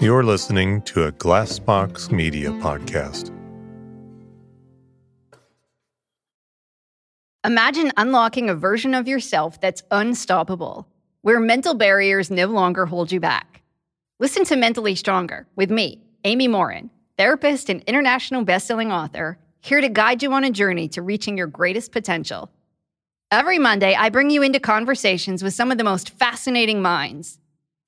You're listening to a Glassbox Media podcast. Imagine unlocking a version of yourself that's unstoppable, where mental barriers no longer hold you back. Listen to Mentally Stronger with me, Amy Morin, therapist and international best-selling author, here to guide you on a journey to reaching your greatest potential. Every Monday, I bring you into conversations with some of the most fascinating minds,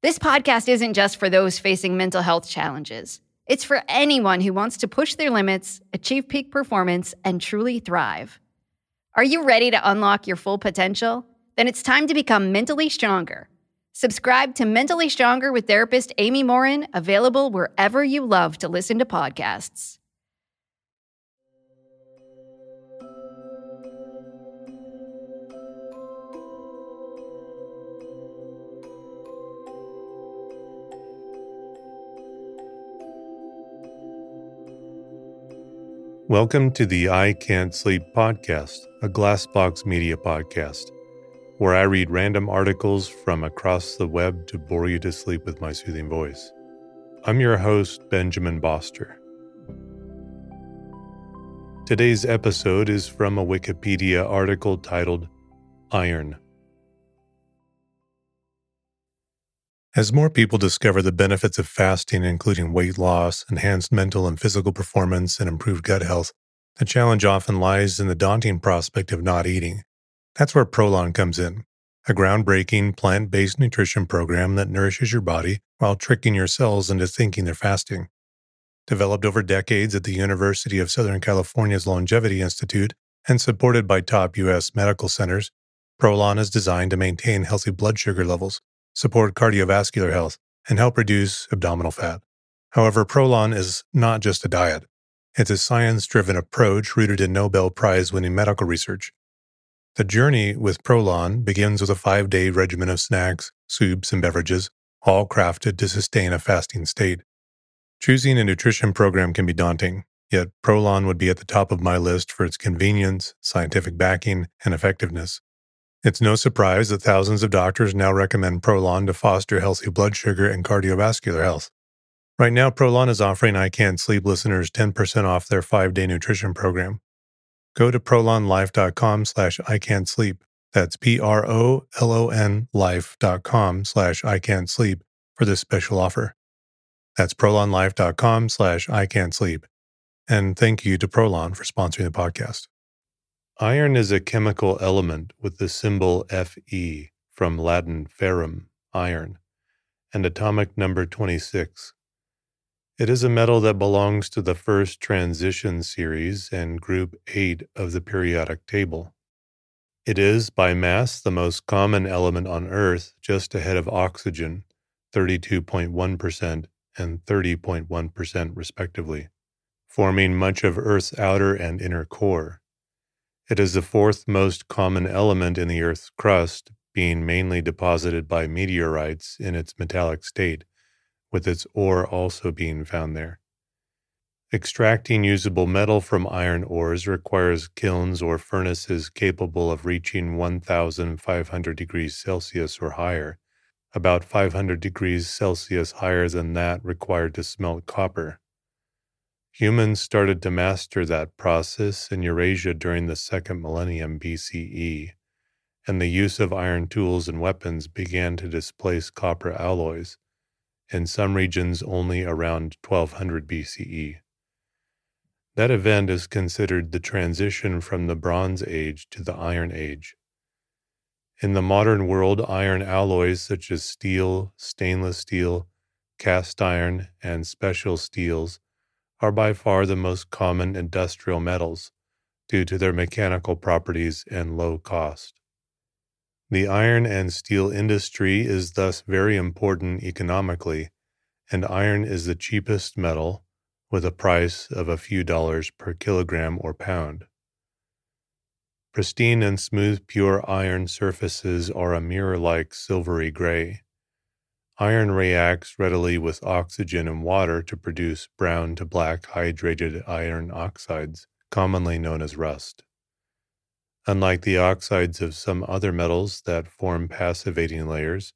This podcast isn't just for those facing mental health challenges. It's for anyone who wants to push their limits, achieve peak performance, and truly thrive. Are you ready to unlock your full potential? Then it's time to become mentally stronger. Subscribe to Mentally Stronger with therapist Amy Morin, available wherever you love to listen to podcasts. Welcome to the I Can't Sleep podcast, a Glassbox Media podcast, where I read random articles from across the web to bore you to sleep with my soothing voice. I'm your host, Benjamin Boster. Today's episode is from a Wikipedia article titled, Iron. As more people discover the benefits of fasting, including weight loss, enhanced mental and physical performance, and improved gut health, the challenge often lies in the daunting prospect of not eating. That's where ProLon comes in, a groundbreaking plant-based nutrition program that nourishes your body while tricking your cells into thinking they're fasting. Developed over decades at the University of Southern California's Longevity Institute and supported by top U.S. medical centers, ProLon is designed to maintain healthy blood sugar levels, support cardiovascular health, and help reduce abdominal fat. However, ProLon is not just a diet. It's a science-driven approach rooted in Nobel Prize-winning medical research. The journey with ProLon begins with a 5-day regimen of snacks, soups, and beverages, all crafted to sustain a fasting state. Choosing a nutrition program can be daunting, yet ProLon would be at the top of my list for its convenience, scientific backing, and effectiveness. It's no surprise that thousands of doctors now recommend ProLon to foster healthy blood sugar and cardiovascular health. Right now, ProLon is offering I Can't Sleep listeners 10% off their 5-day nutrition program. Go to prolonlife.com/I Can't Sleep. That's PROLON life.com/I Can't Sleep for this special offer. That's prolonlife.com/I Can't Sleep. And thank you to ProLon for sponsoring the podcast. Iron is a chemical element with the symbol Fe from Latin ferrum, iron, and atomic number 26. It is a metal that belongs to the first transition series and group 8 of the periodic table. It is, by mass, the most common element on Earth, just ahead of oxygen, 32.1% and 30.1% respectively, forming much of Earth's outer and inner core. It is the fourth most common element in the Earth's crust, being mainly deposited by meteorites in its metallic state, with its ore also being found there. Extracting usable metal from iron ores requires kilns or furnaces capable of reaching 1,500 degrees Celsius or higher, about 500 degrees Celsius higher than that required to smelt copper. Humans started to master that process in Eurasia during the second millennium BCE, and the use of iron tools and weapons began to displace copper alloys, in some regions only around 1200 BCE. That event is considered the transition from the Bronze Age to the Iron Age. In the modern world, iron alloys such as steel, stainless steel, cast iron, and special steels are by far the most common industrial metals due to their mechanical properties and low cost. The iron and steel industry is thus very important economically, and iron is the cheapest metal, with a price of a few dollars per kilogram or pound. Pristine and smooth pure iron surfaces are a mirror-like silvery gray. Iron reacts readily with oxygen and water to produce brown to black hydrated iron oxides, commonly known as rust. Unlike the oxides of some other metals that form passivating layers,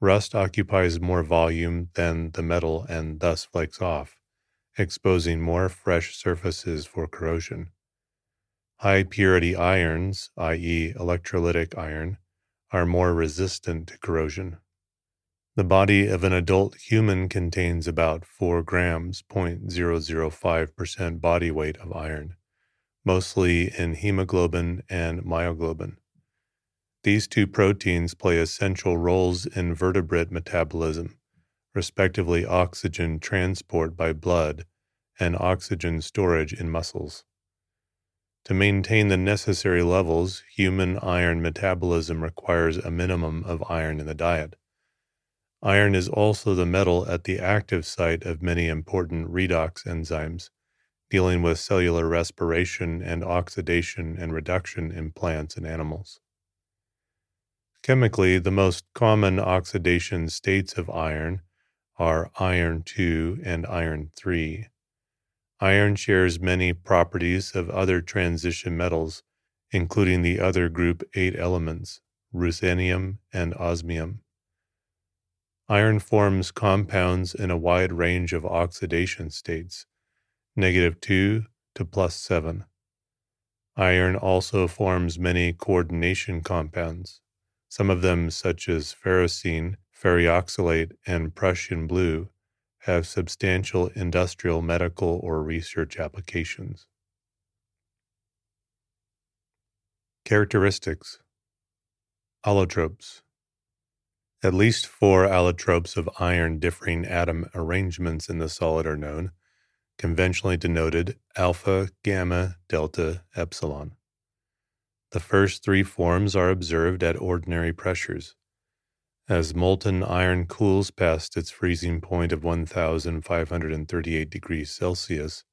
rust occupies more volume than the metal and thus flakes off, exposing more fresh surfaces for corrosion. High-purity irons, i.e. electrolytic iron, are more resistant to corrosion. The body of an adult human contains about 4 grams, 0.005% body weight of iron, mostly in hemoglobin and myoglobin. These two proteins play essential roles in vertebrate metabolism, respectively oxygen transport by blood and oxygen storage in muscles. To maintain the necessary levels, human iron metabolism requires a minimum of iron in the diet. Iron is also the metal at the active site of many important redox enzymes, dealing with cellular respiration and oxidation and reduction in plants and animals. Chemically, the most common oxidation states of iron are iron II and iron III. Iron shares many properties of other transition metals, including the other group 8 elements, ruthenium and osmium. Iron forms compounds in a wide range of oxidation states, -2 to +7. Iron also forms many coordination compounds, some of them such as ferrocene, ferrioxalate, and Prussian blue, have substantial industrial, medical, or research applications. Characteristics. Allotropes. At least 4 allotropes of iron differing atom arrangements in the solid are known, conventionally denoted alpha, gamma, delta, epsilon. The first 3 forms are observed at ordinary pressures. As molten iron cools past its freezing point of 1,538 degrees Celsius,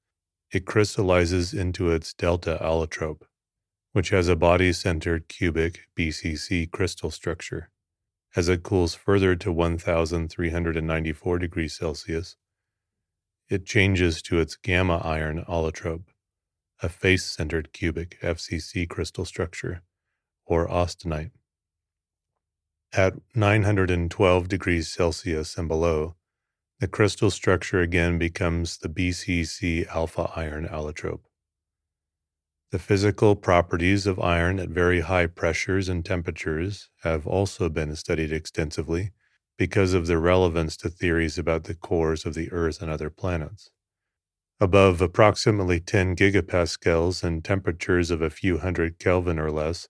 it crystallizes into its delta allotrope, which has a body-centered cubic BCC crystal structure. As it cools further to 1,394 degrees Celsius, it changes to its gamma iron allotrope, a face-centered cubic FCC crystal structure, or austenite. At 912 degrees Celsius and below, the crystal structure again becomes the BCC alpha iron allotrope. The physical properties of iron at very high pressures and temperatures have also been studied extensively because of their relevance to theories about the cores of the Earth and other planets. Above approximately 10 gigapascals and temperatures of a few hundred Kelvin or less,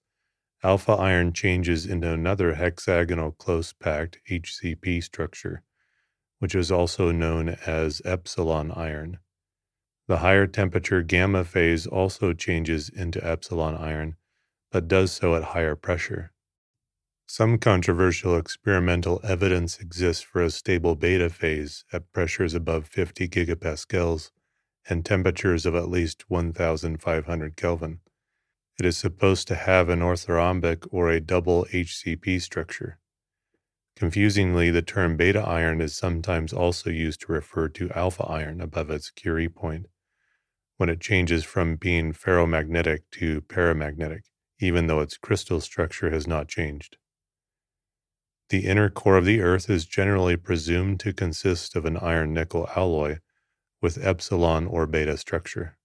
alpha iron changes into another hexagonal close-packed HCP structure, which is also known as epsilon iron. The higher temperature gamma phase also changes into epsilon iron, but does so at higher pressure. Some controversial experimental evidence exists for a stable beta phase at pressures above 50 gigapascals and temperatures of at least 1,500 Kelvin. It is supposed to have an orthorhombic or a double HCP structure. Confusingly, the term beta iron is sometimes also used to refer to alpha iron above its Curie point, when it changes from being ferromagnetic to paramagnetic, even though its crystal structure has not changed. The inner core of the Earth is generally presumed to consist of an iron-nickel alloy with epsilon or beta structure.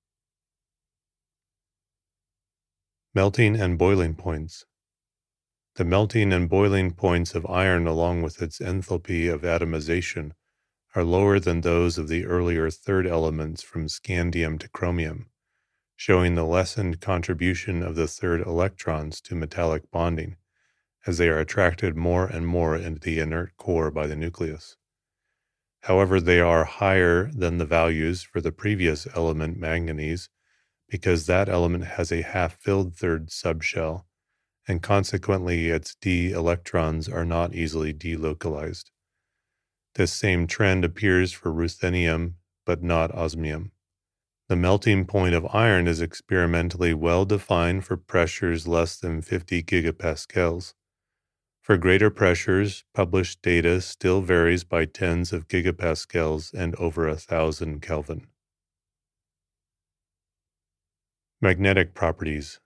Melting and boiling points. The melting and boiling points of iron, along with its enthalpy of atomization, are lower than those of the earlier third elements from scandium to chromium, showing the lessened contribution of the third electrons to metallic bonding, as they are attracted more and more into the inert core by the nucleus. However, they are higher than the values for the previous element manganese, because that element has a half-filled third subshell, and consequently its d electrons are not easily delocalized. This same trend appears for ruthenium, but not osmium. The melting point of iron is experimentally well defined for pressures less than 50 gigapascals. For greater pressures, published data still varies by tens of gigapascals and over 1,000 Kelvin. Magnetic properties.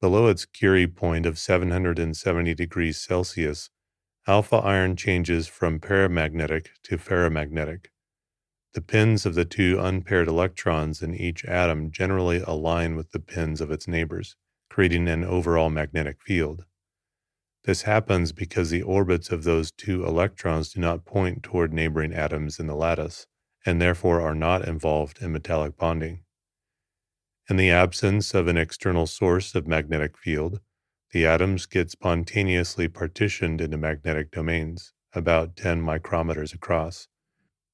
Below its Curie point of 770 degrees Celsius, alpha iron changes from paramagnetic to ferromagnetic. The pins of the two unpaired electrons in each atom generally align with the pins of its neighbors, creating an overall magnetic field. This happens because the orbits of those two electrons do not point toward neighboring atoms in the lattice, and therefore are not involved in metallic bonding. In the absence of an external source of magnetic field, the atoms get spontaneously partitioned into magnetic domains, about 10 micrometers across,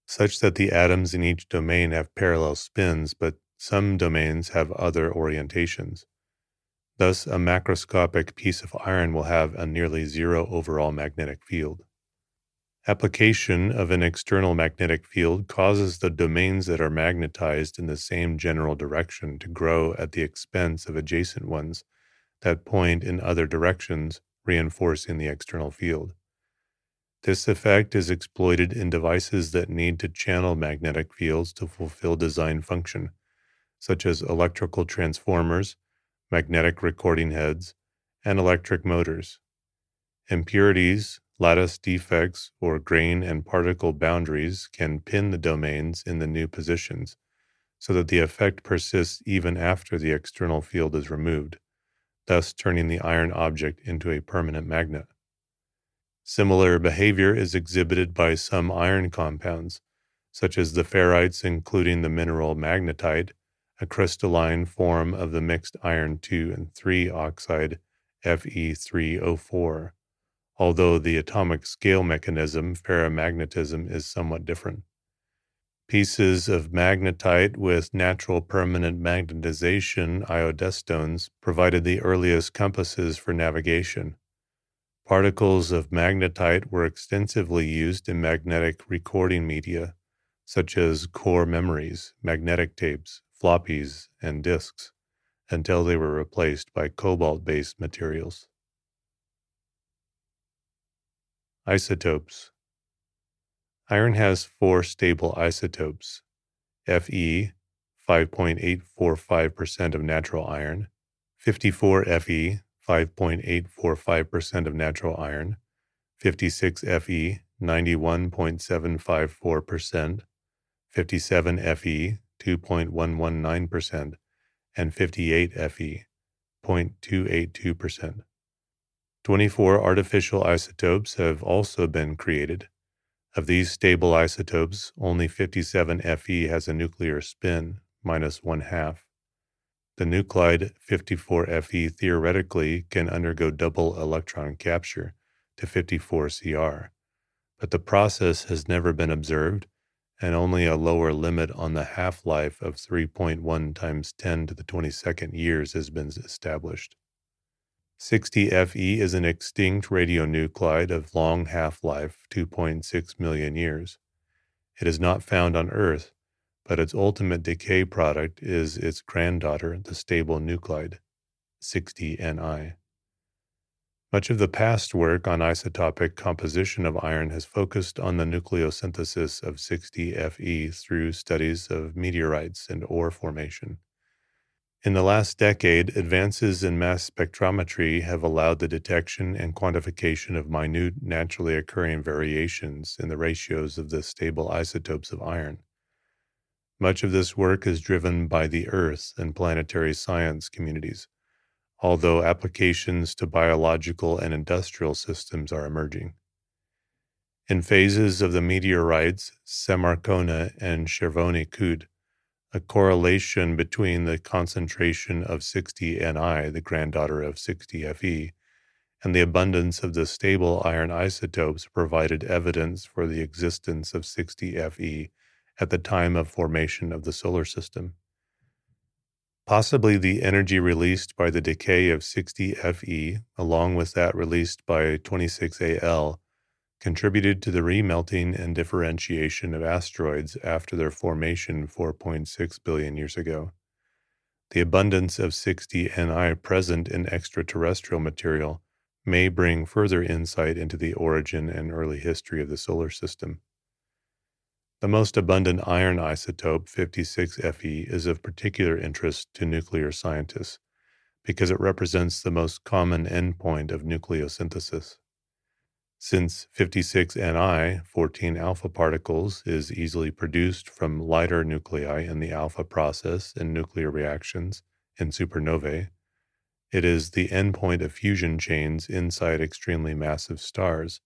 such that the atoms in each domain have parallel spins, but some domains have other orientations. Thus, a macroscopic piece of iron will have a nearly zero overall magnetic field. Application of an external magnetic field causes the domains that are magnetized in the same general direction to grow at the expense of adjacent ones that point in other directions, reinforcing the external field. This effect is exploited in devices that need to channel magnetic fields to fulfill design function, such as electrical transformers, magnetic recording heads, and electric motors. Impurities, lattice defects, or grain and particle boundaries can pin the domains in the new positions, so that the effect persists even after the external field is removed, thus turning the iron object into a permanent magnet. Similar behavior is exhibited by some iron compounds, such as the ferrites, including the mineral magnetite, a crystalline form of the mixed iron 2 and 3 oxide Fe3O4, although the atomic scale mechanism, ferromagnetism, is somewhat different. Pieces of magnetite with natural permanent magnetization iodestones provided the earliest compasses for navigation. Particles of magnetite were extensively used in magnetic recording media, such as core memories, magnetic tapes, floppies, and discs, until they were replaced by cobalt-based materials. Isotopes. Iron has 4 stable isotopes: Fe, 5.845% of natural iron, 54Fe, 5.845% of natural iron, 56Fe, 91.754%, 57Fe, 2.119%, and 58Fe, 0.282%. 24 artificial isotopes have also been created. Of these stable isotopes, only 57Fe has a nuclear spin, -½ The nuclide 54Fe theoretically can undergo double electron capture to 54Cr, but the process has never been observed, and only a lower limit on the half-life of 3.1 times 10 to the 22nd years has been established. 60Fe is an extinct radionuclide of long half-life, 2.6 million years. It is not found on Earth, but its ultimate decay product is its granddaughter, the stable nuclide, 60Ni. Much of the past work on isotopic composition of iron has focused on the nucleosynthesis of 60Fe through studies of meteorites and ore formation. In the last decade, advances in mass spectrometry have allowed the detection and quantification of minute naturally occurring variations in the ratios of the stable isotopes of iron. Much of this work is driven by the Earth and planetary science communities, although applications to biological and industrial systems are emerging. In phases of the meteorites Semarcona and Chervonikud, a correlation between the concentration of 60Ni, the granddaughter of 60Fe, and the abundance of the stable iron isotopes provided evidence for the existence of 60Fe at the time of formation of the solar system. Possibly the energy released by the decay of 60Fe, along with that released by 26Al, contributed to the remelting and differentiation of asteroids after their formation 4.6 billion years ago. The abundance of 60 Ni present in extraterrestrial material may bring further insight into the origin and early history of the solar system. The most abundant iron isotope, 56 Fe, is of particular interest to nuclear scientists because it represents the most common endpoint of nucleosynthesis. Since 56 Ni, 14 alpha particles, is easily produced from lighter nuclei in the alpha process in nuclear reactions in supernovae, it is the endpoint of fusion chains inside extremely massive stars,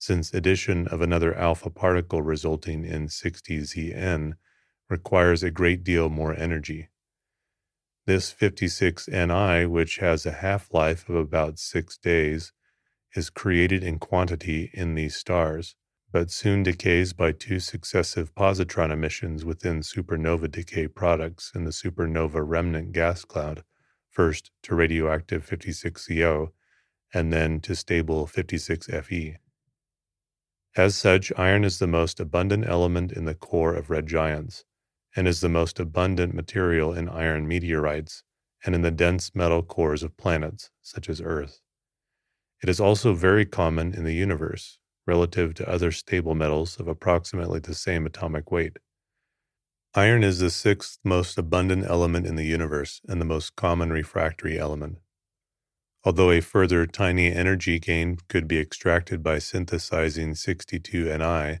since addition of another alpha particle resulting in 60 Zn requires a great deal more energy. This 56 Ni, which has a half-life of about 6 days, is created in quantity in these stars, but soon decays by 2 successive positron emissions within supernova decay products in the supernova remnant gas cloud, first to radioactive 56Co and then to stable 56Fe. As such, iron is the most abundant element in the core of red giants, and is the most abundant material in iron meteorites and in the dense metal cores of planets, such as Earth. It is also very common in the universe, relative to other stable metals of approximately the same atomic weight. Iron is the 6th most abundant element in the universe and the most common refractory element. Although a further tiny energy gain could be extracted by synthesizing 62 Ni,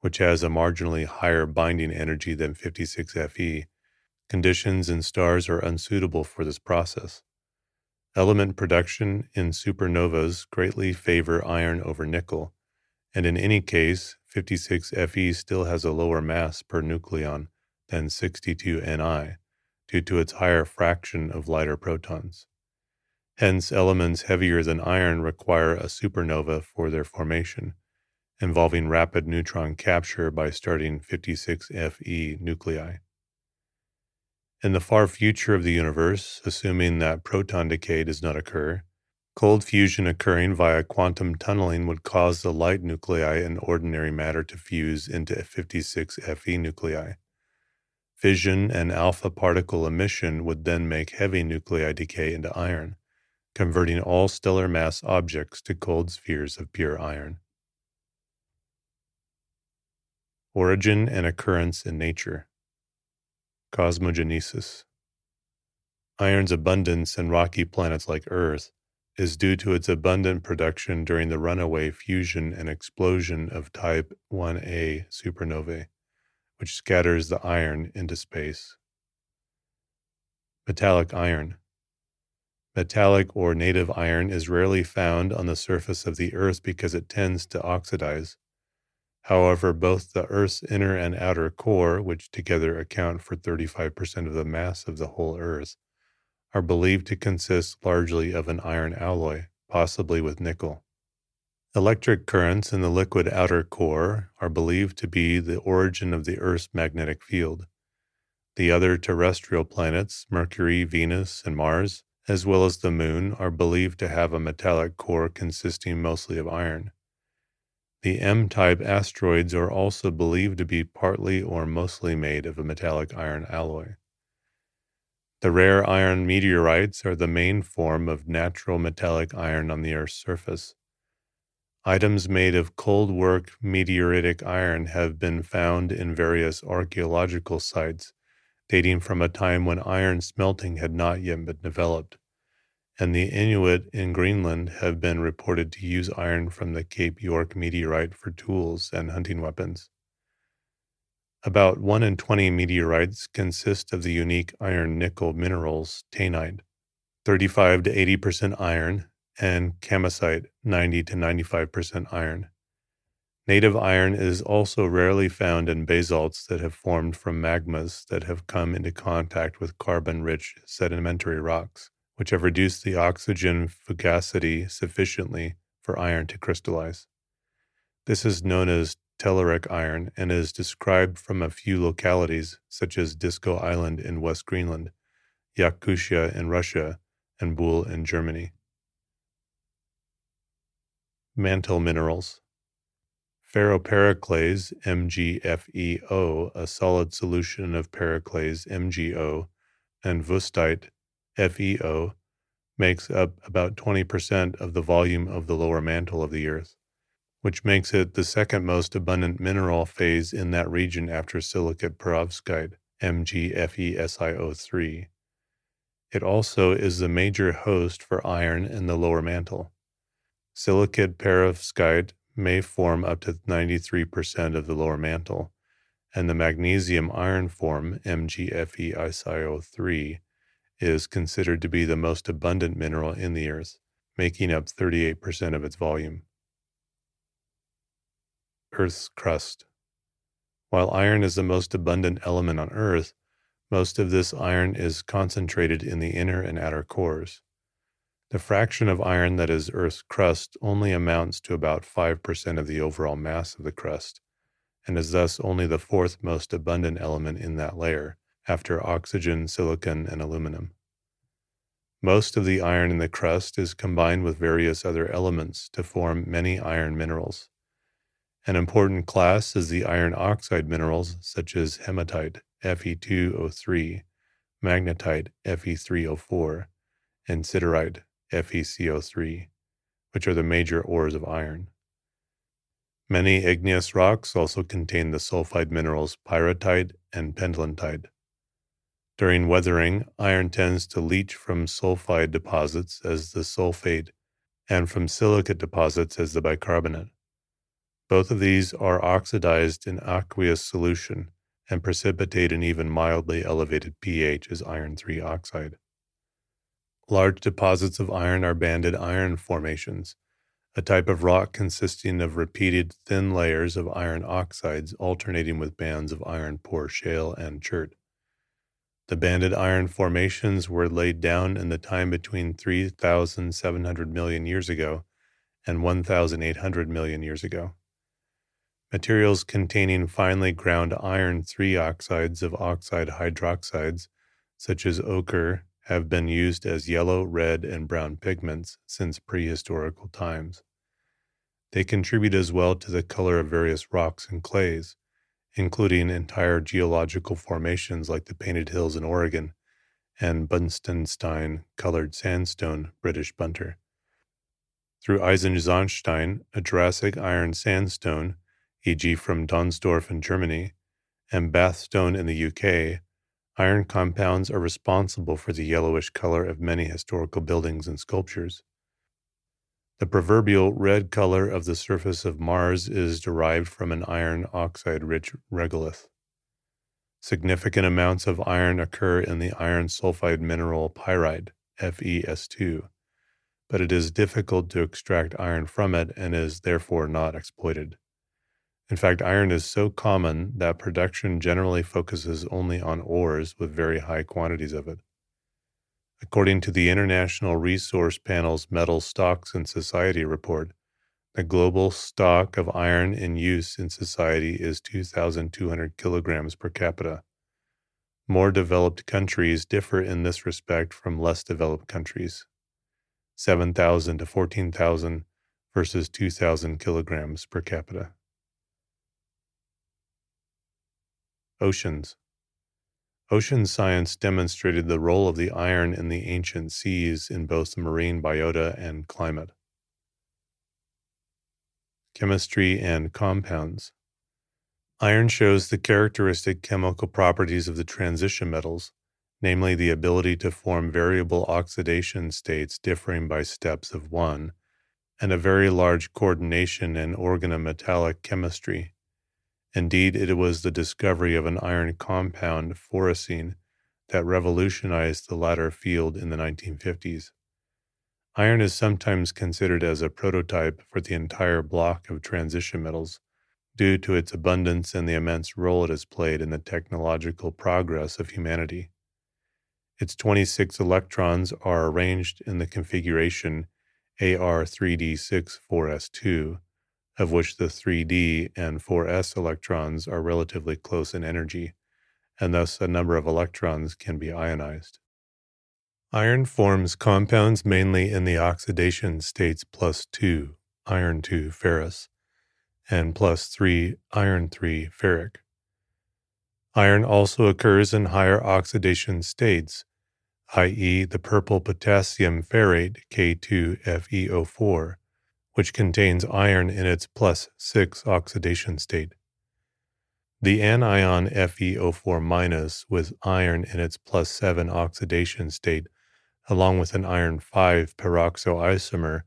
which has a marginally higher binding energy than 56 Fe, conditions in stars are unsuitable for this process. Element production in supernovas greatly favor iron over nickel, and in any case, 56 Fe still has a lower mass per nucleon than 62 Ni due to its higher fraction of lighter protons. Hence, elements heavier than iron require a supernova for their formation, involving rapid neutron capture by starting 56 Fe nuclei. In the far future of the universe, assuming that proton decay does not occur, cold fusion occurring via quantum tunneling would cause the light nuclei in ordinary matter to fuse into 56 Fe nuclei. Fission and alpha particle emission would then make heavy nuclei decay into iron, converting all stellar mass objects to cold spheres of pure iron. Origin and occurrence in nature. Cosmogenesis. Iron's abundance in rocky planets like Earth is due to its abundant production during the runaway fusion and explosion of Type 1a supernovae, which scatters the iron into space. Metallic iron. Metallic or native iron is rarely found on the surface of the Earth because it tends to oxidize. However, both the Earth's inner and outer core, which together account for 35% of the mass of the whole Earth, are believed to consist largely of an iron alloy, possibly with nickel. Electric currents in the liquid outer core are believed to be the origin of the Earth's magnetic field. The other terrestrial planets, Mercury, Venus, and Mars, as well as the Moon, are believed to have a metallic core consisting mostly of iron. The M-type asteroids are also believed to be partly or mostly made of a metallic iron alloy. The rare iron meteorites are the main form of natural metallic iron on the Earth's surface. Items made of cold-work meteoritic iron have been found in various archaeological sites, dating from a time when iron smelting had not yet been developed, and the Inuit in Greenland have been reported to use iron from the Cape York meteorite for tools and hunting weapons. About 1 in 20 meteorites consist of the unique iron-nickel minerals taenite, 35 to 80% iron, and kamacite, 90 to 95% iron. Native iron is also rarely found in basalts that have formed from magmas that have come into contact with carbon-rich sedimentary rocks, which have reduced the oxygen fugacity sufficiently for iron to crystallize. This is known as telluric iron and is described from a few localities such as Disco Island in West Greenland, Yakutia in Russia, and Buhl in Germany. Mantle minerals. ferropericlase, MgFeO, a solid solution of periclase, MgO, and wustite, FeO, makes up about 20% of the volume of the lower mantle of the Earth, which makes it the second most abundant mineral phase in that region after silicate perovskite, MgFeSiO3. It also is the major host for iron in the lower mantle. Silicate perovskite may form up to 93% of the lower mantle, and the magnesium iron form, MgFeSiO3, is considered to be the most abundant mineral in the Earth, making up 38% of its volume. Earth's crust. While iron is the most abundant element on Earth, most of this iron is concentrated in the inner and outer cores. The fraction of iron that is Earth's crust only amounts to about 5% of the overall mass of the crust, and is thus only the fourth most abundant element in that layer, after oxygen, silicon, and aluminum. Most of the iron in the crust is combined with various other elements to form many iron minerals. An important class is the iron oxide minerals such as hematite, Fe2O3, magnetite, Fe3O4, and siderite, FeCO3, which are the major ores of iron. Many igneous rocks also contain the sulfide minerals pyrrhotite and pentlandite. During weathering, iron tends to leach from sulfide deposits as the sulfate and from silicate deposits as the bicarbonate. Both of these are oxidized in aqueous solution and precipitate an even mildly elevated pH as iron (3) oxide. Large deposits of iron are banded iron formations, a type of rock consisting of repeated thin layers of iron oxides alternating with bands of iron poor shale and chert. The banded iron formations were laid down in the time between 3,700 million years ago and 1,800 million years ago. Materials containing finely ground iron (3) oxides of oxide hydroxides, such as ochre, have been used as yellow, red, and brown pigments since prehistorical times. They contribute as well to the color of various rocks and clays, including entire geological formations like the Painted Hills in Oregon and Bunsenstein colored sandstone, British Bunter. Through Eisensandstein, a Jurassic iron sandstone, e.g. from Donsdorf in Germany, and Bathstone in the UK, iron compounds are responsible for the yellowish color of many historical buildings and sculptures. The proverbial red color of the surface of Mars is derived from an iron oxide-rich regolith. Significant amounts of iron occur in the iron sulfide mineral pyrite, FeS2, but it is difficult to extract iron from it and is therefore not exploited. In fact, iron is so common that production generally focuses only on ores with very high quantities of it. According to the International Resource Panel's Metal Stocks in Society report, the global stock of iron in use in society is 2,200 kilograms per capita. More developed countries differ in this respect from less developed countries, 7,000 to 14,000 versus 2,000 kilograms per capita. Oceans. Ocean science demonstrated the role of the iron in the ancient seas in both marine biota and climate. Chemistry and compounds. Iron shows the characteristic chemical properties of the transition metals, namely the ability to form variable oxidation states differing by steps of one, and a very large coordination in organometallic chemistry. Indeed, it was the discovery of an iron compound, ferrocene, that revolutionized the latter field in the 1950s. Iron is sometimes considered as a prototype for the entire block of transition metals, due to its abundance and the immense role it has played in the technological progress of humanity. Its 26 electrons are arranged in the configuration Ar3d6-4s2, of which the 3d and 4s electrons are relatively close in energy, and thus a number of electrons can be ionized. Iron forms compounds mainly in the oxidation states plus 2, iron 2 ferrous, and plus 3 iron 3 ferric. Iron also occurs in higher oxidation states, i.e. the purple potassium ferrate K2FeO4, which contains iron in its plus 6 oxidation state. The anion FeO4- with iron in its plus 7 oxidation state, along with an iron 5 peroxoisomer,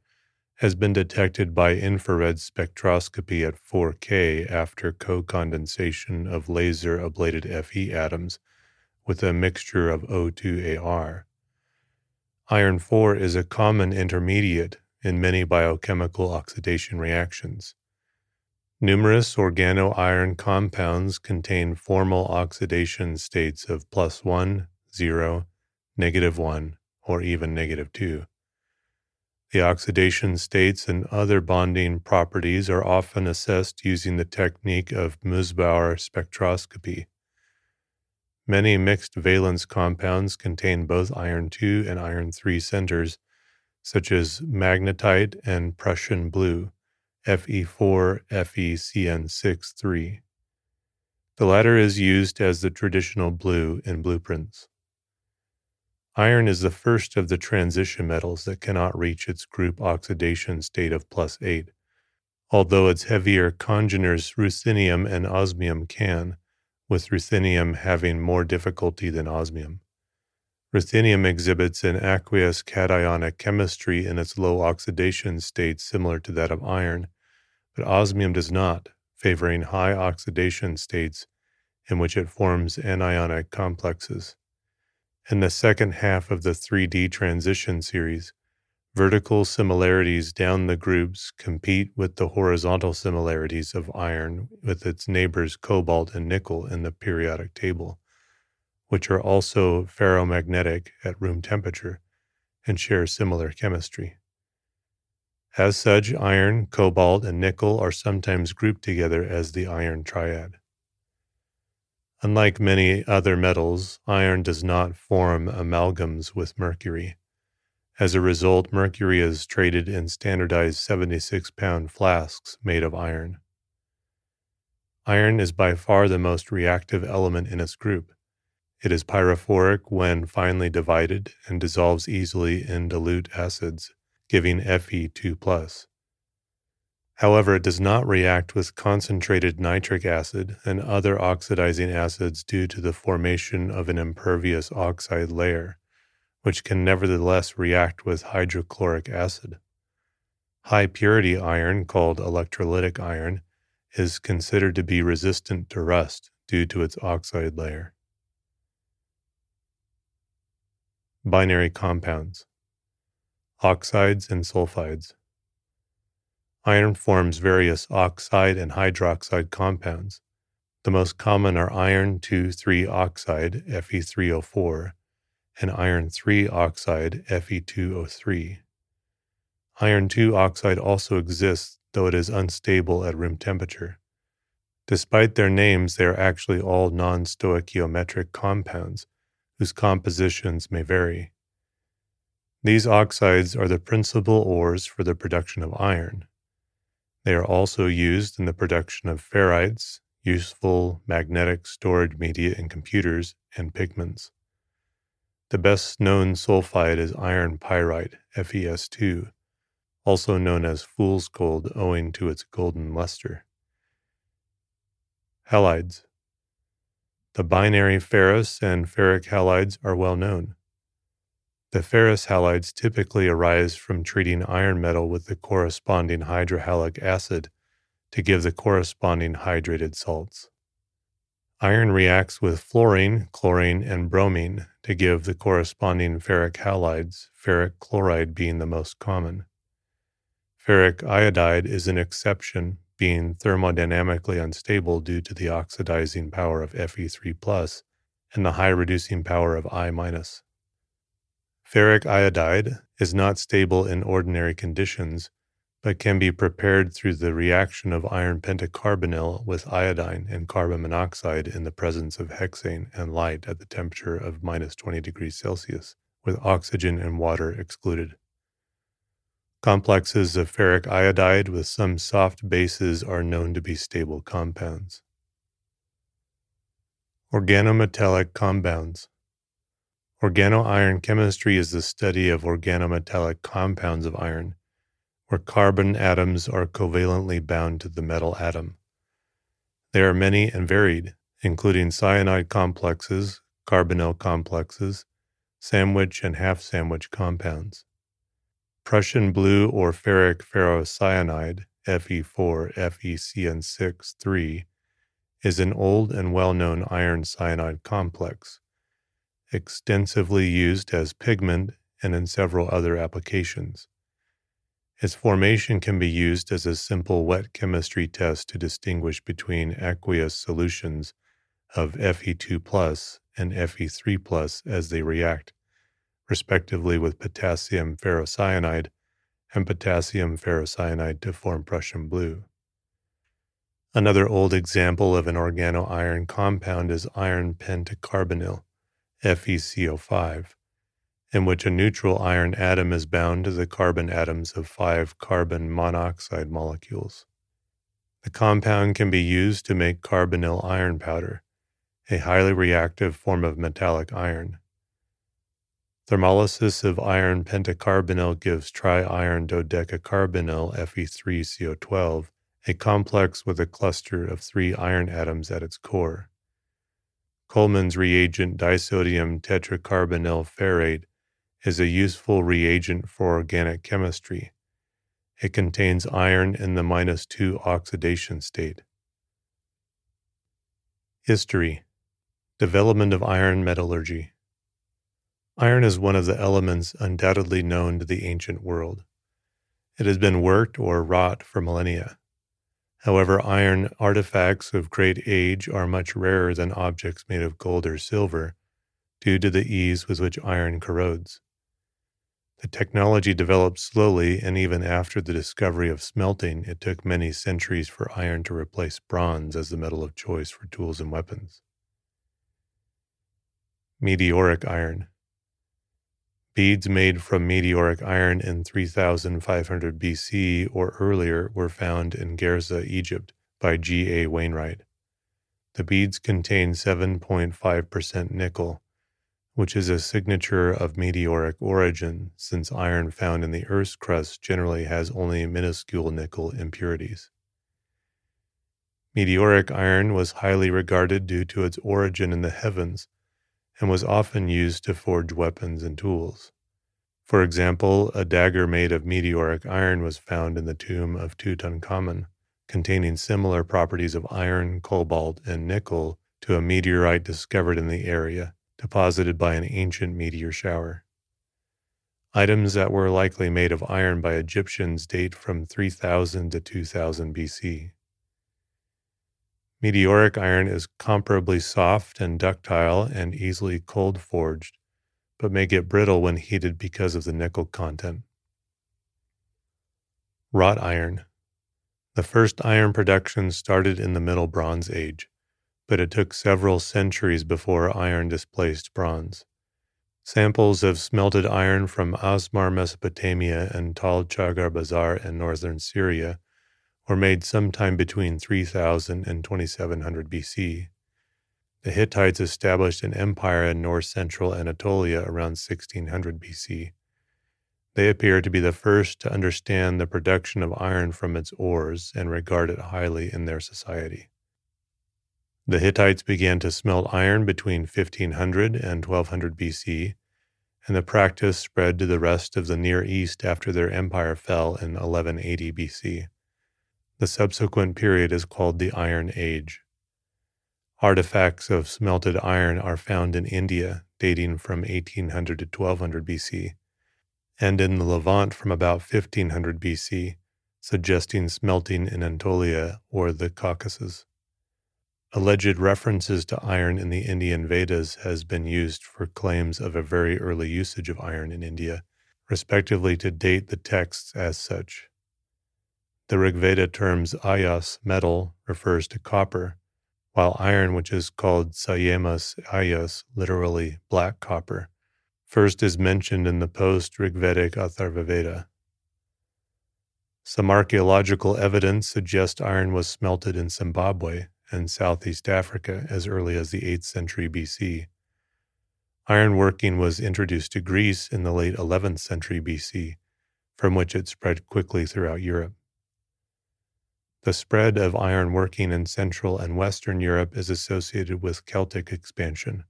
has been detected by infrared spectroscopy at 4K after co-condensation of laser-ablated Fe atoms with a mixture of O2Ar. Iron 4 is a common intermediate in many biochemical oxidation reactions. Numerous organoiron compounds contain formal oxidation states of plus 1, 0, negative 1, or even negative 2. The oxidation states and other bonding properties are often assessed using the technique of Musbauer spectroscopy. Many mixed valence compounds contain both iron 2 and iron 3 centers, such as magnetite and Prussian blue, Fe4, FeCN6-3. The latter is used as the traditional blue in blueprints. Iron is the first of the transition metals that cannot reach its group oxidation state of plus 8, although its heavier congeners ruthenium and osmium can, with ruthenium having more difficulty than osmium. Ruthenium exhibits an aqueous cationic chemistry in its low oxidation state similar to that of iron, but osmium does not, favoring high oxidation states in which it forms anionic complexes. In the second half of the 3D transition series, vertical similarities down the groups compete with the horizontal similarities of iron with its neighbors cobalt and nickel in the periodic table, which are also ferromagnetic at room temperature and share similar chemistry. As such, iron, cobalt, and nickel are sometimes grouped together as the iron triad. Unlike many other metals, iron does not form amalgams with mercury. As a result, mercury is traded in standardized 76-pound flasks made of iron. Iron is by far the most reactive element in its group. It is pyrophoric when finely divided and dissolves easily in dilute acids, giving Fe2+. However, it does not react with concentrated nitric acid and other oxidizing acids due to the formation of an impervious oxide layer, which can nevertheless react with hydrochloric acid. High-purity iron, called electrolytic iron, is considered to be resistant to rust due to its oxide layer. Binary compounds: oxides and sulfides. Iron forms various oxide and hydroxide compounds. The most common are iron 2,3 oxide, Fe3O4, and iron 3 oxide, Fe2O3. Iron 2 oxide also exists, though it is unstable at room temperature. Despite their names, they are actually all non-stoichiometric compounds, whose compositions may vary. These oxides are the principal ores for the production of iron. They are also used in the production of ferrites, useful magnetic storage media in computers, and pigments. The best known sulfide is iron pyrite, FeS2, also known as fool's gold owing to its golden luster. Halides. The binary ferrous and ferric halides are well known. The ferrous halides typically arise from treating iron metal with the corresponding hydrohalic acid to give the corresponding hydrated salts. Iron reacts with fluorine, chlorine, and bromine to give the corresponding ferric halides, ferric chloride being the most common. Ferric iodide is an exception, being thermodynamically unstable due to the oxidizing power of Fe3+ and the high reducing power of I-. Ferric iodide is not stable in ordinary conditions, but can be prepared through the reaction of iron pentacarbonyl with iodine and carbon monoxide in the presence of hexane and light at the temperature of minus 20 degrees Celsius, with oxygen and water excluded. Complexes of ferric iodide with some soft bases are known to be stable compounds. Organometallic compounds. Organoiron chemistry is the study of organometallic compounds of iron, where carbon atoms are covalently bound to the metal atom. They are many and varied, including cyanide complexes, carbonyl complexes, sandwich and half-sandwich compounds. Prussian blue or ferric ferrocyanide, Fe4, FeCN6,3, is an old and well-known iron cyanide complex, extensively used as pigment and in several other applications. Its formation can be used as a simple wet chemistry test to distinguish between aqueous solutions of Fe2+ and Fe3+ as they react, respectively with potassium ferrocyanide and potassium ferrocyanide to form Prussian blue. Another old example of an organoiron compound is iron pentacarbonyl, FeCO5, in which a neutral iron atom is bound to the carbon atoms of 5 carbon monoxide molecules. The compound can be used to make carbonyl iron powder, a highly reactive form of metallic iron. Thermolysis of iron pentacarbonyl gives tri-iron dodecacarbonyl Fe3CO12, a complex with a cluster of 3 iron atoms at its core. Coleman's reagent disodium tetracarbonyl ferrate is a useful reagent for organic chemistry. It contains iron in the -2 oxidation state. History. Development of iron metallurgy. Iron is one of the elements undoubtedly known to the ancient world. It has been worked or wrought for millennia. However, iron artifacts of great age are much rarer than objects made of gold or silver, due to the ease with which iron corrodes. The technology developed slowly, and even after the discovery of smelting, it took many centuries for iron to replace bronze as the metal of choice for tools and weapons. Meteoric iron. Beads made from meteoric iron in 3500 BC or earlier were found in Gerza, Egypt, by G. A. Wainwright. The beads contain 7.5% nickel, which is a signature of meteoric origin, since iron found in the Earth's crust generally has only minuscule nickel impurities. Meteoric iron was highly regarded due to its origin in the heavens, and was often used to forge weapons and tools. For example, a dagger made of meteoric iron was found in the tomb of Tutankhamun, containing similar properties of iron, cobalt, and nickel to a meteorite discovered in the area, deposited by an ancient meteor shower. Items that were likely made of iron by Egyptians date from 3000 to 2000 BC. Meteoric iron is comparably soft and ductile and easily cold forged, but may get brittle when heated because of the nickel content. Wrought iron. The first iron production started in the Middle Bronze Age, but it took several centuries before iron displaced bronze. Samples of smelted iron from Asmar, Mesopotamia, and Tal Chagar Bazaar in northern Syria were made sometime between 3000 and 2700 BC. The Hittites established an empire in north-central Anatolia around 1600 BC. They appear to be the first to understand the production of iron from its ores and regard it highly in their society. The Hittites began to smelt iron between 1500 and 1200 BC, and the practice spread to the rest of the Near East after their empire fell in 1180 BC. The subsequent period is called the Iron Age. Artifacts of smelted iron are found in India, dating from 1800 to 1200 BC, and in the Levant from about 1500 BC, suggesting smelting in Anatolia or the Caucasus. Alleged references to iron in the Indian Vedas has been used for claims of a very early usage of iron in India, respectively to date the texts as such. The Rigveda terms ayas, metal, refers to copper, while iron, which is called sayemas ayas, literally black copper, first is mentioned in the post-Rigvedic Atharvaveda. Some archaeological evidence suggests iron was smelted in Zimbabwe and Southeast Africa as early as the 8th century BC. Ironworking was introduced to Greece in the late 11th century BC, from which it spread quickly throughout Europe. The spread of ironworking in Central and Western Europe is associated with Celtic expansion.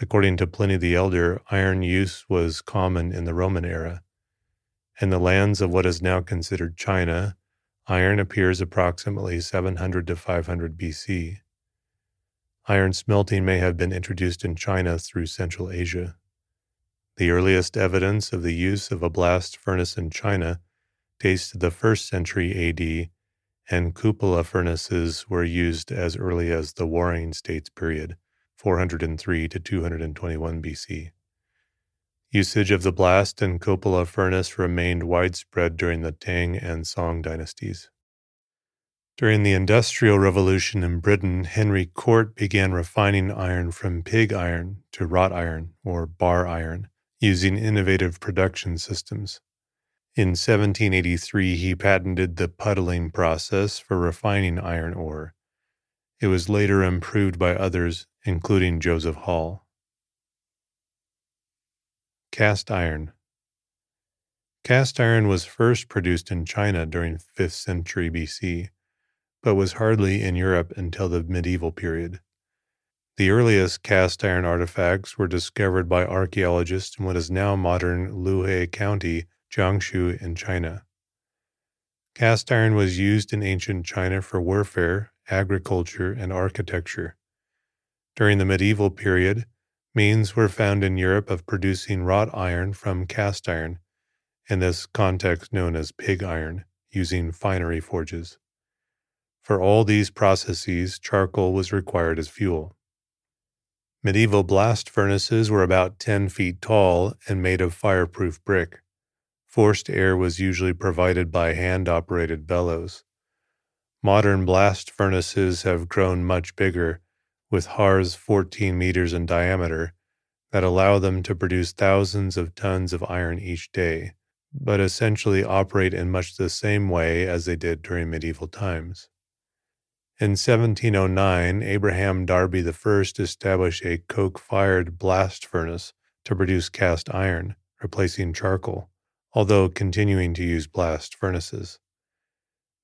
According to Pliny the Elder, iron use was common in the Roman era. In the lands of what is now considered China, iron appears approximately 700 to 500 BC. Iron smelting may have been introduced in China through Central Asia. The earliest evidence of the use of a blast furnace in China dates to the 1st century AD, and cupola furnaces were used as early as the Warring States period, 403 to 221 BC. Usage of the blast and cupola furnace remained widespread during the Tang and Song dynasties. During the Industrial Revolution in Britain, Henry Cort began refining iron from pig iron to wrought iron, or bar iron, using innovative production systems. In 1783, he patented the puddling process for refining iron ore. It was later improved by others, including Joseph Hall. Cast iron. Cast iron was first produced in China during 5th century BC, but was hardly in Europe until the medieval period. The earliest cast iron artifacts were discovered by archaeologists in what is now modern Luhe County, Jiangsu in China. Cast iron was used in ancient China for warfare, agriculture, and architecture. During the medieval period, means were found in Europe of producing wrought iron from cast iron, in this context known as pig iron, using finery forges. For all these processes, charcoal was required as fuel. Medieval blast furnaces were about 10 feet tall and made of fireproof brick. Forced air was usually provided by hand-operated bellows. Modern blast furnaces have grown much bigger, with hearths 14 meters in diameter, that allow them to produce thousands of tons of iron each day, but essentially operate in much the same way as they did during medieval times. In 1709, Abraham Darby I established a coke-fired blast furnace to produce cast iron, replacing charcoal, although continuing to use blast furnaces.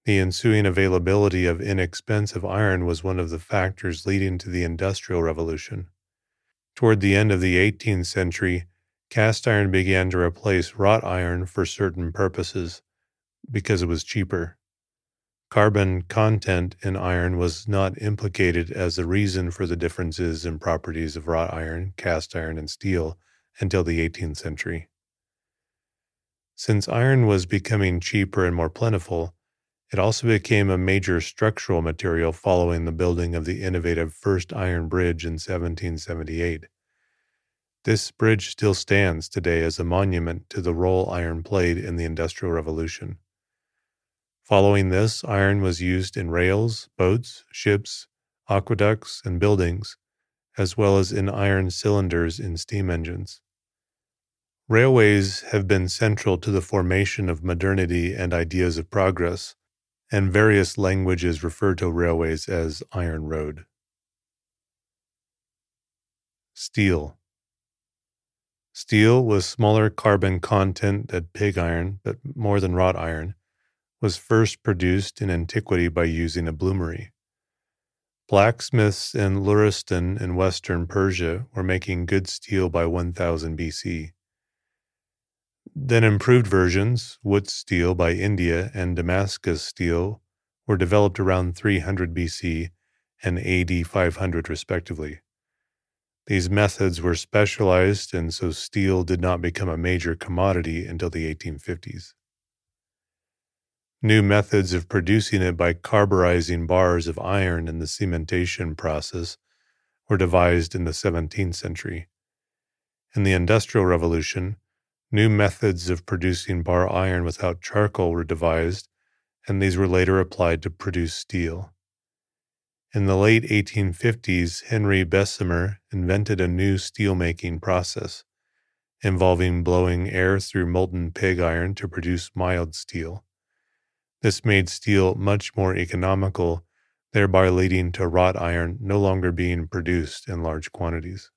The ensuing availability of inexpensive iron was one of the factors leading to the Industrial Revolution. Toward the end of the 18th century, cast iron began to replace wrought iron for certain purposes, because it was cheaper. Carbon content in iron was not implicated as a reason for the differences in properties of wrought iron, cast iron, and steel until the 18th century. Since iron was becoming cheaper and more plentiful, it also became a major structural material following the building of the innovative first iron bridge in 1778. This bridge still stands today as a monument to the role iron played in the Industrial Revolution. Following this, iron was used in rails, boats, ships, aqueducts, and buildings, as well as in iron cylinders in steam engines. Railways have been central to the formation of modernity and ideas of progress, and various languages refer to railways as Iron Road. Steel. Steel, with smaller carbon content than pig iron, but more than wrought iron, was first produced in antiquity by using a bloomery. Blacksmiths in Luristan in western Persia were making good steel by 1000 BC. Then improved versions, wood steel by India and Damascus steel, were developed around 300 BC and AD 500 respectively. These methods were specialized, and so steel did not become a major commodity until the 1850s. New methods of producing it by carburizing bars of iron in the cementation process were devised in the 17th century. In the Industrial Revolution, new methods of producing bar iron without charcoal were devised, and these were later applied to produce steel. In the late 1850s, Henry Bessemer invented a new steelmaking process, involving blowing air through molten pig iron to produce mild steel. This made steel much more economical, thereby leading to wrought iron no longer being produced in large quantities.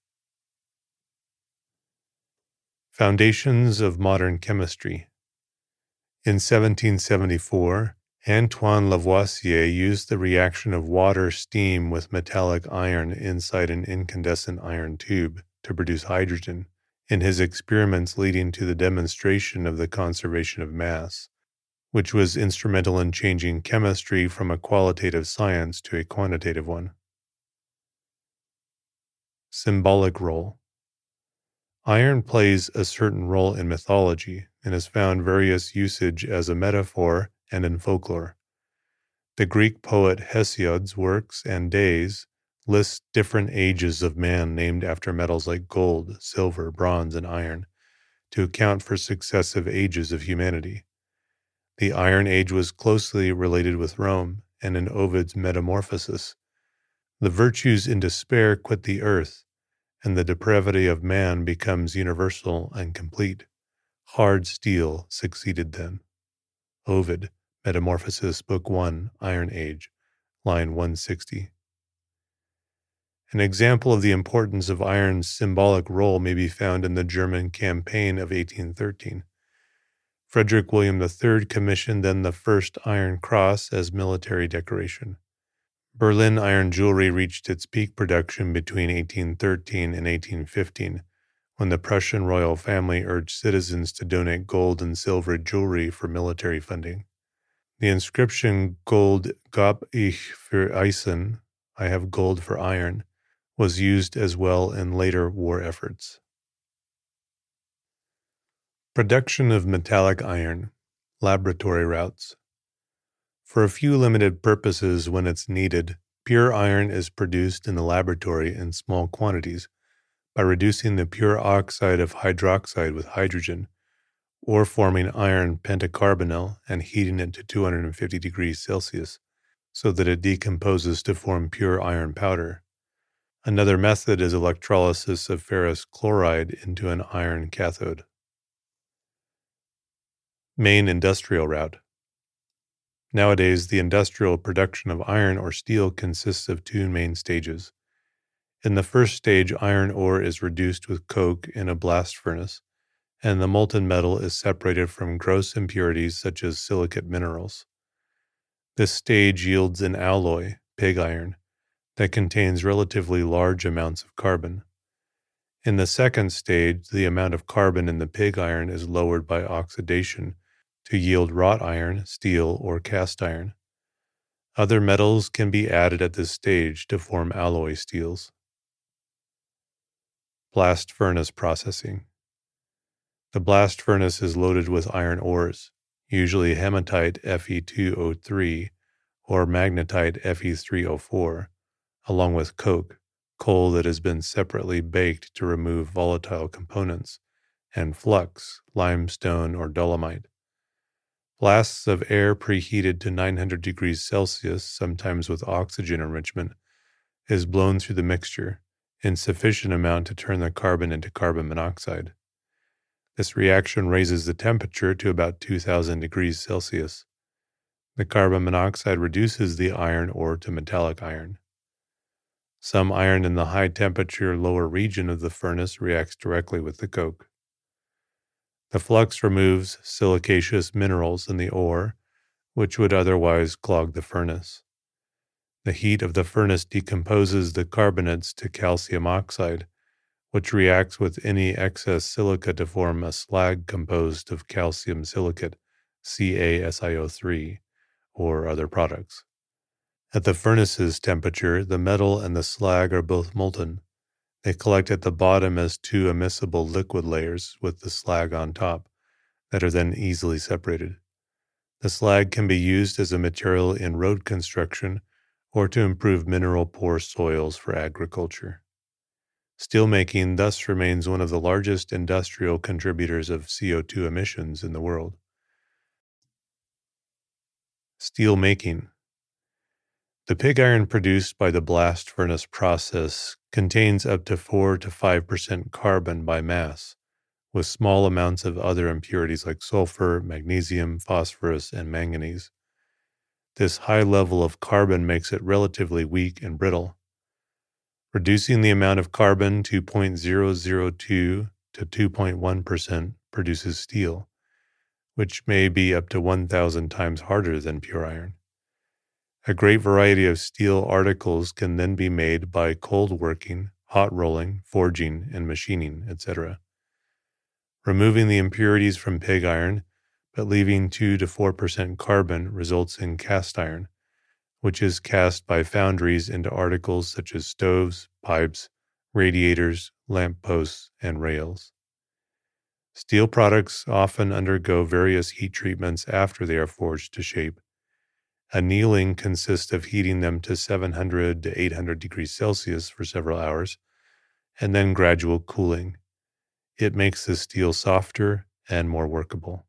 Foundations of modern chemistry. In 1774, Antoine Lavoisier used the reaction of water steam with metallic iron inside an incandescent iron tube to produce hydrogen, in his experiments leading to the demonstration of the conservation of mass, which was instrumental in changing chemistry from a qualitative science to a quantitative one. Symbolic role. Iron plays a certain role in mythology and has found various usage as a metaphor and in folklore. The Greek poet Hesiod's works and days lists different ages of man named after metals like gold, silver, bronze, and iron to account for successive ages of humanity. The Iron Age was closely related with Rome, and in Ovid's Metamorphoses, the virtues in despair quit the earth, and the depravity of man becomes universal and complete. Hard steel succeeded them. Ovid, Metamorphoses, Book 1, Iron Age, line 160. An example of the importance of iron's symbolic role may be found in the German campaign of 1813. Frederick William III commissioned then the first Iron Cross as military decoration. Berlin iron jewelry reached its peak production between 1813 and 1815, when the Prussian royal family urged citizens to donate gold and silver jewelry for military funding. The inscription "Gold gab ich für Eisen," I have gold for iron, was used as well in later war efforts. Production of metallic iron, laboratory routes. For a few limited purposes when it's needed, pure iron is produced in the laboratory in small quantities by reducing the pure oxide of hydroxide with hydrogen, or forming iron pentacarbonyl and heating it to 250 degrees Celsius, so that it decomposes to form pure iron powder. Another method is electrolysis of ferrous chloride into an iron cathode. Main industrial route. Nowadays, the industrial production of iron or steel consists of two main stages. In the first stage, iron ore is reduced with coke in a blast furnace, and the molten metal is separated from gross impurities such as silicate minerals. This stage yields an alloy, pig iron, that contains relatively large amounts of carbon. In the second stage, the amount of carbon in the pig iron is lowered by oxidation to yield wrought iron, steel, or cast iron. Other metals can be added at this stage to form alloy steels. Blast furnace processing. The blast furnace is loaded with iron ores, usually hematite Fe2O3 or magnetite Fe3O4, along with coke, coal that has been separately baked to remove volatile components, and flux, limestone or dolomite. Blasts of air preheated to 900 degrees Celsius, sometimes with oxygen enrichment, is blown through the mixture in sufficient amount to turn the carbon into carbon monoxide. This reaction raises the temperature to about 2,000 degrees Celsius. The carbon monoxide reduces the iron ore to metallic iron. Some iron in the high-temperature lower region of the furnace reacts directly with the coke. The flux removes silicaceous minerals in the ore, which would otherwise clog the furnace. The heat of the furnace decomposes the carbonates to calcium oxide, which reacts with any excess silica to form a slag composed of calcium silicate, CaSiO3, or other products. At the furnace's temperature, the metal and the slag are both molten. They collect at the bottom as two immiscible liquid layers with the slag on top that are then easily separated. The slag can be used as a material in road construction or to improve mineral-poor soils for agriculture. Steelmaking thus remains one of the largest industrial contributors of CO2 emissions in the world. Steelmaking. The pig iron produced by the blast furnace process contains up to 4 to 5% carbon by mass, with small amounts of other impurities like sulfur, magnesium, phosphorus, and manganese, This high level of carbon makes it relatively weak and brittle. Reducing the amount of carbon to 0.002 to 2.1% produces steel, which may be up to 1,000 times harder than pure iron. A great variety of steel articles can then be made by cold working, hot rolling, forging, and machining, etc. Removing the impurities from pig iron, but leaving 2 to 4% carbon results in cast iron, which is cast by foundries into articles such as stoves, pipes, radiators, lamp posts, and rails. Steel products often undergo various heat treatments after they are forged to shape. Annealing consists of heating them to 700 to 800 degrees Celsius for several hours, and then gradual cooling. It makes the steel softer and more workable.